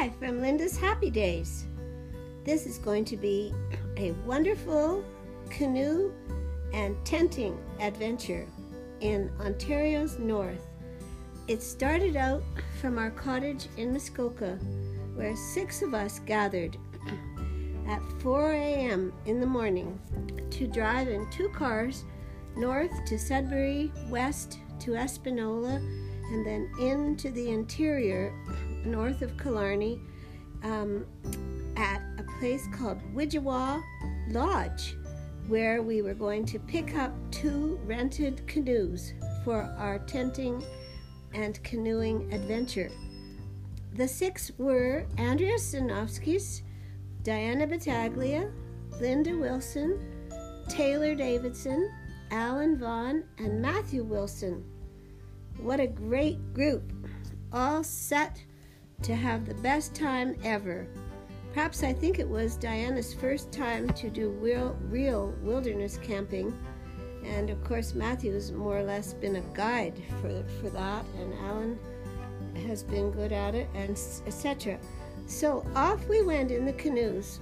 Hi from Linda's Happy Days. This is going to be a wonderful canoe and tenting adventure in Ontario's north. It started out from our cottage in Muskoka, where six of us gathered at 4 a.m. in the morning to drive in two cars north to Sudbury, west to Espanola, and then into the interior north of Killarney at a place called Widjawa Lodge, where we were going to pick up two rented canoes for our tenting and canoeing adventure. The six were Andrea Sanofskis, Diana Battaglia, Linda Wilson, Taylor Davidson, Alan Vaughn, and Matthew Wilson. What a great group, all set to have the best time ever. Perhaps I think it was Diana's first time to do real wilderness camping, and of course Matthew's more or less been a guide for that, and Alan has been good at it, and etc. So off we went in the canoes,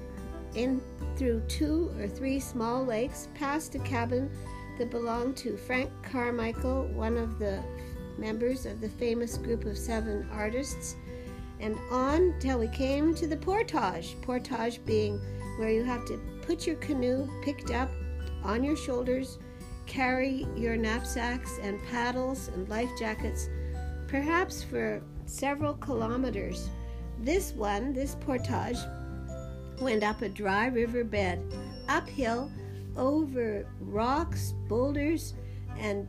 in through two or three small lakes, past a cabin that belonged to Frank Carmichael, one of the members of the famous group of 7 artists, and on till we came to the portage. Portage being where you have to put your canoe picked up on your shoulders, carry your knapsacks and paddles and life jackets, perhaps for several kilometers. This portage, went up a dry river bed, uphill, over rocks, boulders, and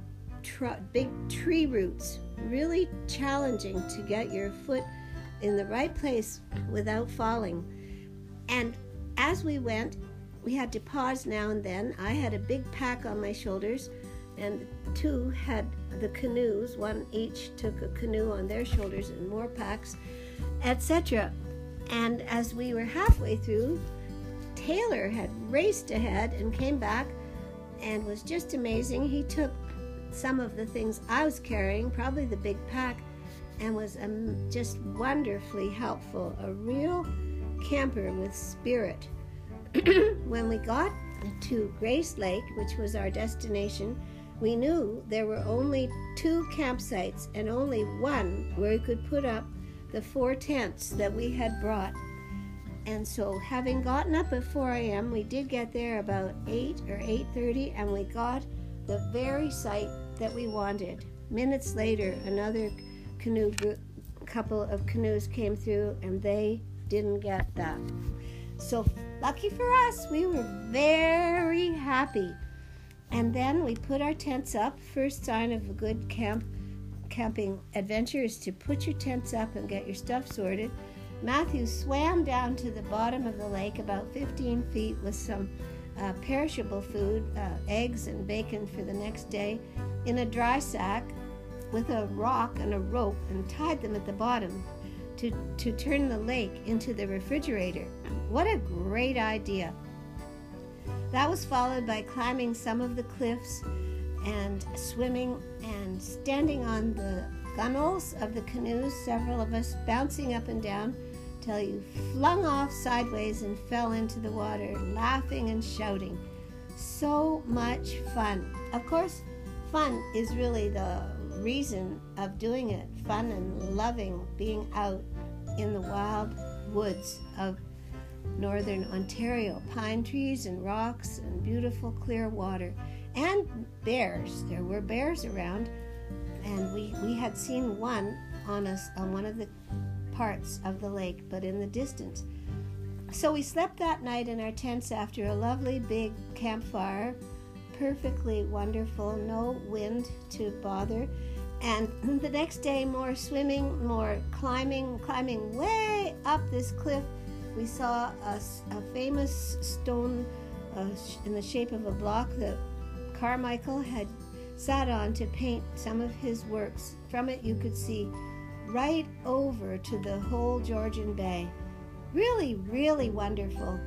big tree roots. Really challenging to get your foot in the right place without falling. And as we went, we had to pause now and then. I had a big pack on my shoulders, and two had the canoes. One each took a canoe on their shoulders and more packs, etc. And as we were halfway through, Taylor had raced ahead and came back and was just amazing. He took some of the things I was carrying, probably the big pack, and was just wonderfully helpful, a real camper with spirit. When we got to Grace Lake, which was our destination, we knew there were only 2 campsites and only one where we could put up the 4 tents that we had brought. And so having gotten up at 4 a.m., we did get there about 8 or 8:30, and we got the very site that we wanted. Minutes later, another couple of canoes came through, and they didn't get that. So lucky for us, we were very happy. And then we put our tents up. First sign of a good camping adventure is to put your tents up and get your stuff sorted. Matthew swam down to the bottom of the lake about 15 feet with some perishable food, eggs and bacon for the next day, in a dry sack with a rock and a rope, and tied them at the bottom to turn the lake into the refrigerator. What a great idea. That was followed by climbing some of the cliffs and swimming and standing on the funnels of the canoes, several of us bouncing up and down till you flung off sideways and fell into the water, laughing and shouting. So much fun. Of course, fun is really the reason of doing it. Fun and loving being out in the wild woods of northern Ontario. Pine trees and rocks and beautiful clear water. And bears. There were bears around. And we had seen one on one of the parts of the lake, but in the distance. So we slept that night in our tents after a lovely big campfire, perfectly wonderful, no wind to bother. And the next day, more swimming, more climbing way up this cliff. We saw a famous stone in the shape of a block that Carmichael had sat on to paint some of his works. From it you could see right over to the whole Georgian Bay. Really, really wonderful.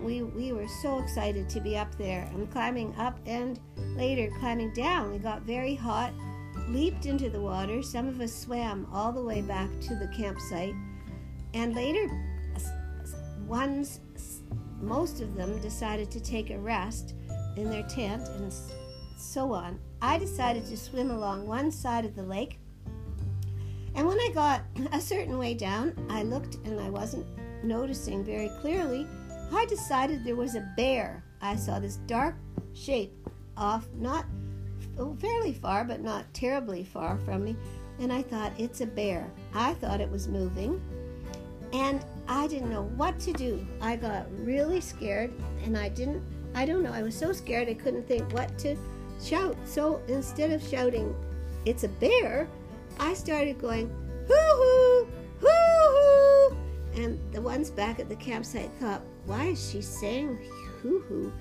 We were so excited to be up there and climbing up, and later climbing down. We got very hot, leaped into the water. Some of us swam all the way back to the campsite, And later, most of them decided to take a rest in their tent and so on. I decided to swim along one side of the lake. And when I got a certain way down, I looked and I wasn't noticing very clearly. I decided there was a bear. I saw this dark shape off, not fairly far, but not terribly far from me. And I thought, it's a bear. I thought it was moving. And I didn't know what to do. I got really scared, and I was so scared I couldn't think what to shout. So instead of shouting, it's a bear, I started going, hoo-hoo, hoo-hoo. And the ones back at the campsite thought, why is she saying hoo-hoo?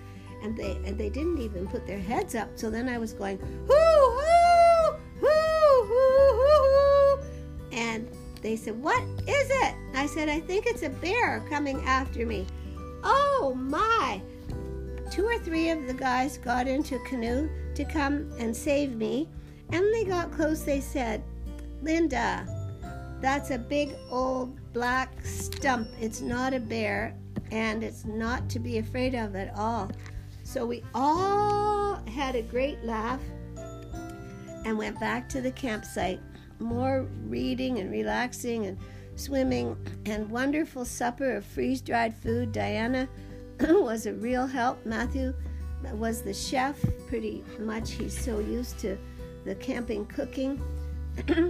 And they didn't even put their heads up. So then I was going, hoo-hoo, hoo-hoo, hoo-hoo. And they said, what is it? I said, I think it's a bear coming after me. Oh my! 2 or 3 of the guys got into a canoe to come and save me. And when they got close, they said, Linda, that's a big old black stump. It's not a bear, and it's not to be afraid of at all. So we all had a great laugh and went back to the campsite. More reading and relaxing and swimming and wonderful supper of freeze-dried food. Diana was a real help. Matthew was the chef pretty much. He's so used to the camping cooking.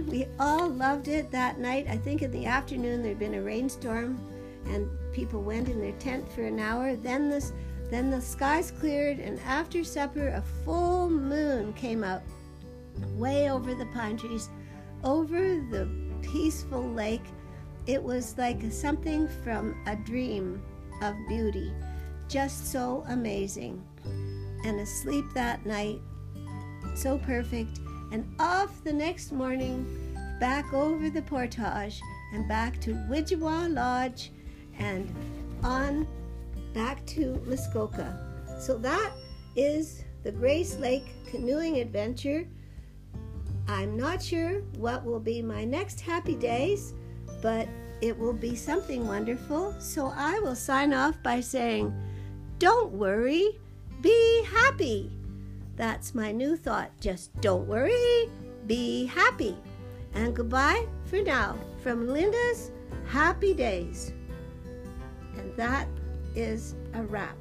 We all loved it that night. I think in the afternoon there'd been a rainstorm and people went in their tent for an hour. Then the skies cleared, and after supper a full moon came out way over the pine trees, over the peaceful lake. It was like something from a dream of beauty, just so amazing. And asleep that night, so perfect. And off the next morning, back over the portage and back to Widjawa Lodge and on back to Muskoka. So that is the Grace Lake canoeing adventure. I'm not sure what will be my next happy days, but it will be something wonderful. So I will sign off by saying, don't worry, be happy. That's my new thought. Just don't worry, be happy. And goodbye for now from Linda's Happy Days. And that is a wrap.